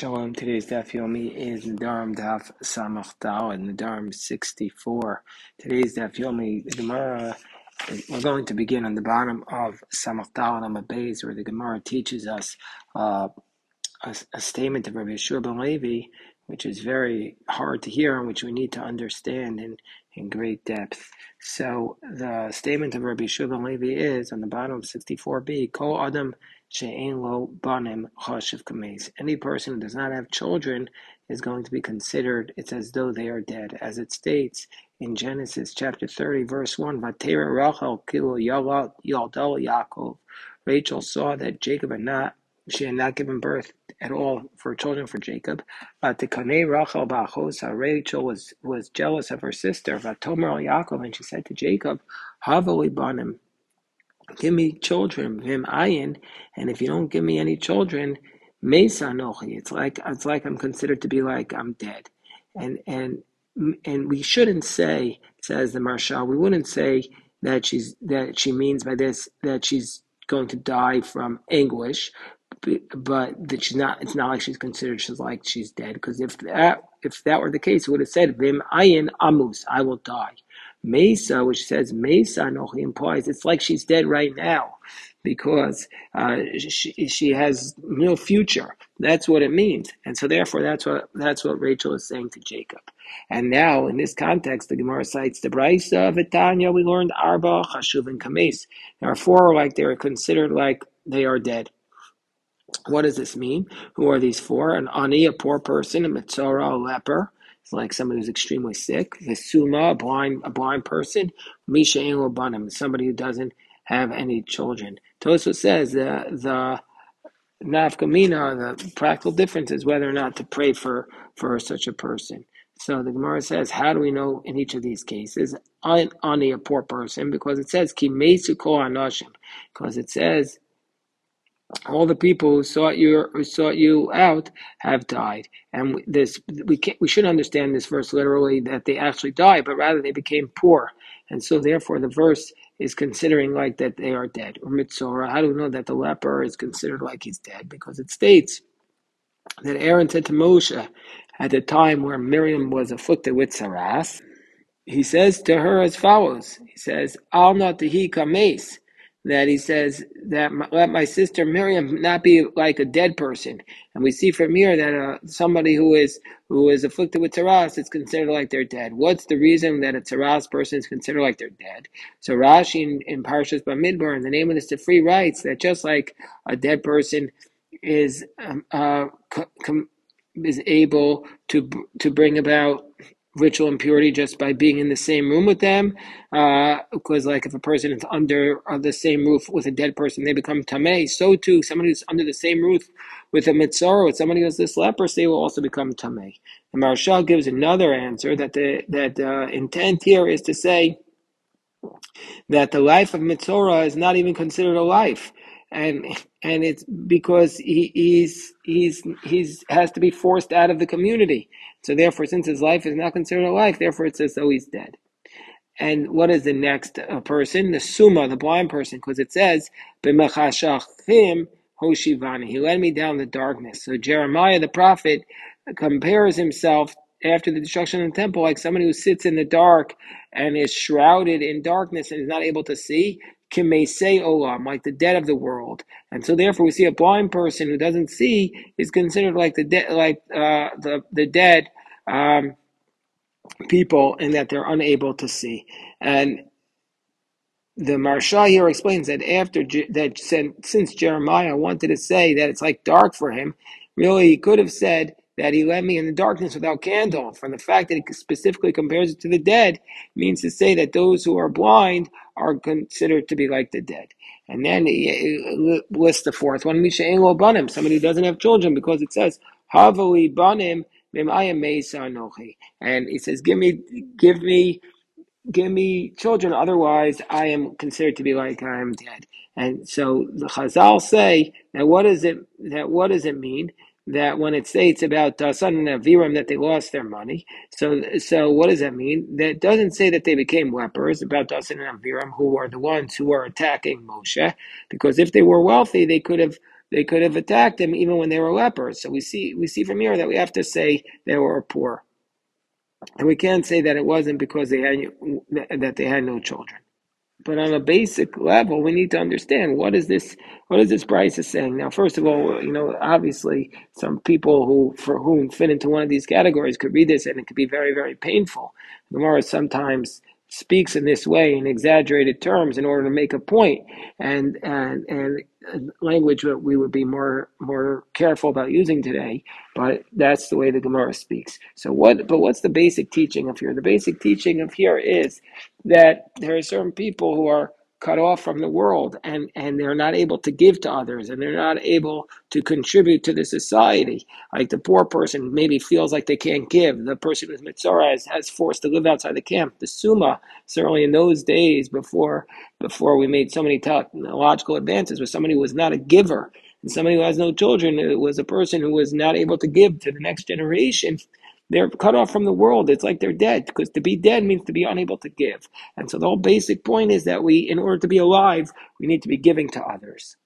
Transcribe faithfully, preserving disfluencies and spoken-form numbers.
Shalom. Today's Daf Yomi is Nedarim Daf Samach Tau and Nedarim sixty-four. Today's Daf Yomi, the Gemara, we're going to begin on the bottom of Samach Tau and Amud Beis, where the Gemara teaches us uh, a, a statement of Rabbi Yeshua Ben Levi, which is very hard to hear and which we need to understand in, in great depth. So the statement of Rabbi Yeshua Ben Levi is on the bottom of sixty-four b, Kol Adam She'en lo banim chashiv kameis. Any person who does not have children is going to be considered, it's as though they are dead. As it states in Genesis chapter thirty, verse one, Vatera Rachel kilo yalda Yaakov. Rachel saw that Jacob had not, she had not given birth at all for children for Jacob. Vatekanei Rachel ba'achosa. Rachel was, was jealous of her sister, Vatomer Yaakov, and she said to Jacob, Hava li banim. Give me children, him ayin, and if you don't give me any children, mesa nochi. It's like it's like I'm considered to be like I'm dead, and and and we shouldn't say, says the Marshal, we wouldn't say that she's that she means by this that she's going to die from anguish, but that she's not. It's not like she's considered she's like she's dead, because if that if that were the case, it would have said vim ayin amus, I will die. Mesa, which says Mesa Nochi, implies it's like she's dead right now, because uh, she she has no future. That's what it means, and so therefore that's what that's what Rachel is saying to Jacob. And now in this context, the Gemara cites the Brisa of Tanya. We learned Arba Chashuv and Kames. There are four like they are considered like they are dead. What does this mean? Who are these four? An ani, a poor person; a Mitzorah, a leper, like someone who's extremely sick; the suma, a blind, a blind person; misha ein lo banim, somebody who doesn't have any children. Tosfos says the the Navgamina, the practical difference is whether or not to pray for for such a person. So the Gemara says, how do we know in each of these cases? On, on a poor person, because it says ki meisu kol hanashim, because it says all the people who sought you, who sought you out have died. And this, we can't, we should understand this verse literally that they actually died, but rather they became poor. And so therefore the verse is considering like that they are dead. Or Mitzorah, how do we know that the leper is considered like he's dead? Because it states that Aaron said to Moshe at the time where Miriam was afflicted with Saras, he says to her as follows. He says, Al na tehi kameis. That he says that my, let my sister Miriam not be like a dead person, and we see from here that uh, somebody who is who is afflicted with Saras is considered like they're dead. What's the reason that a Saras person is considered like they're dead? So Rashi in, in Parshas Bamidbar, in the name of the Sifri, writes that just like a dead person is um, uh, com, is able to to bring about ritual impurity just by being in the same room with them, uh, because like if a person is under uh, the same roof with a dead person, they become Tameh. So too, somebody who's under the same roof with a Metzora, with somebody who's this leprous, they will also become Tameh. The Marshal gives another answer that the that the intent here is to say that the life of Metzora is not even considered a life. And and it's because he he's he's he's has to be forced out of the community. So therefore, since his life is not considered a life, therefore it says, oh, he's dead. And what is the next uh, person? The suma, the blind person, because it says, B'mechashachim hoshivani. He led me down the darkness. So Jeremiah the prophet compares himself after the destruction of the temple like somebody who sits in the dark and is shrouded in darkness and is not able to see. Kimesei olam, like the dead of the world, and so therefore we see a blind person who doesn't see is considered like the dead, like uh, the the dead um, people, in that they're unable to see. And the Marshal here explains that after Je- that, since Jeremiah wanted to say that it's like dark for him, really he could have said that he led me in the darkness without candle. From the fact that it specifically compares it to the dead, means to say that those who are blind are considered to be like the dead. And then he lists the fourth one, Misha ein lo banim, somebody who doesn't have children, because it says, Hava li banim mimayim meisa anochi. And he says, give me, give me, give me children, otherwise I am considered to be like I am dead. And so the Chazal say, now what does it, that what does it mean? That when it states about Dasan and Aviram that they lost their money, so so what does that mean? That doesn't say that they became lepers, about Dasan and Aviram, who are the ones who are attacking Moshe, because if they were wealthy, they could have they could have attacked them even when they were lepers. So we see we see from here that we have to say they were poor, and we can't say that it wasn't because they had that they had no children. But on a basic level, we need to understand what is this what is this Brisa saying. Now, first of all, you know, obviously, some people who for whom fit into one of these categories could read this, and it could be very, very painful. The Gemara sometimes speaks in this way in exaggerated terms in order to make a point, and and and language that we would be more more careful about using today. But that's the way the Gemara speaks. So what? But what's the basic teaching of here? The basic teaching of here is that there are certain people who are cut off from the world, and and they're not able to give to others, and they're not able to contribute to the society. Like the poor person maybe feels like they can't give. The person with Mitzorah has, has forced to live outside the camp. The Summa, certainly in those days before before we made so many technological advances, was somebody who was not a giver. And somebody who has no children, it was a person who was not able to give to the next generation. They're cut off from the world. It's like they're dead, because to be dead means to be unable to give. And so the whole basic point is that we, in order to be alive, we need to be giving to others.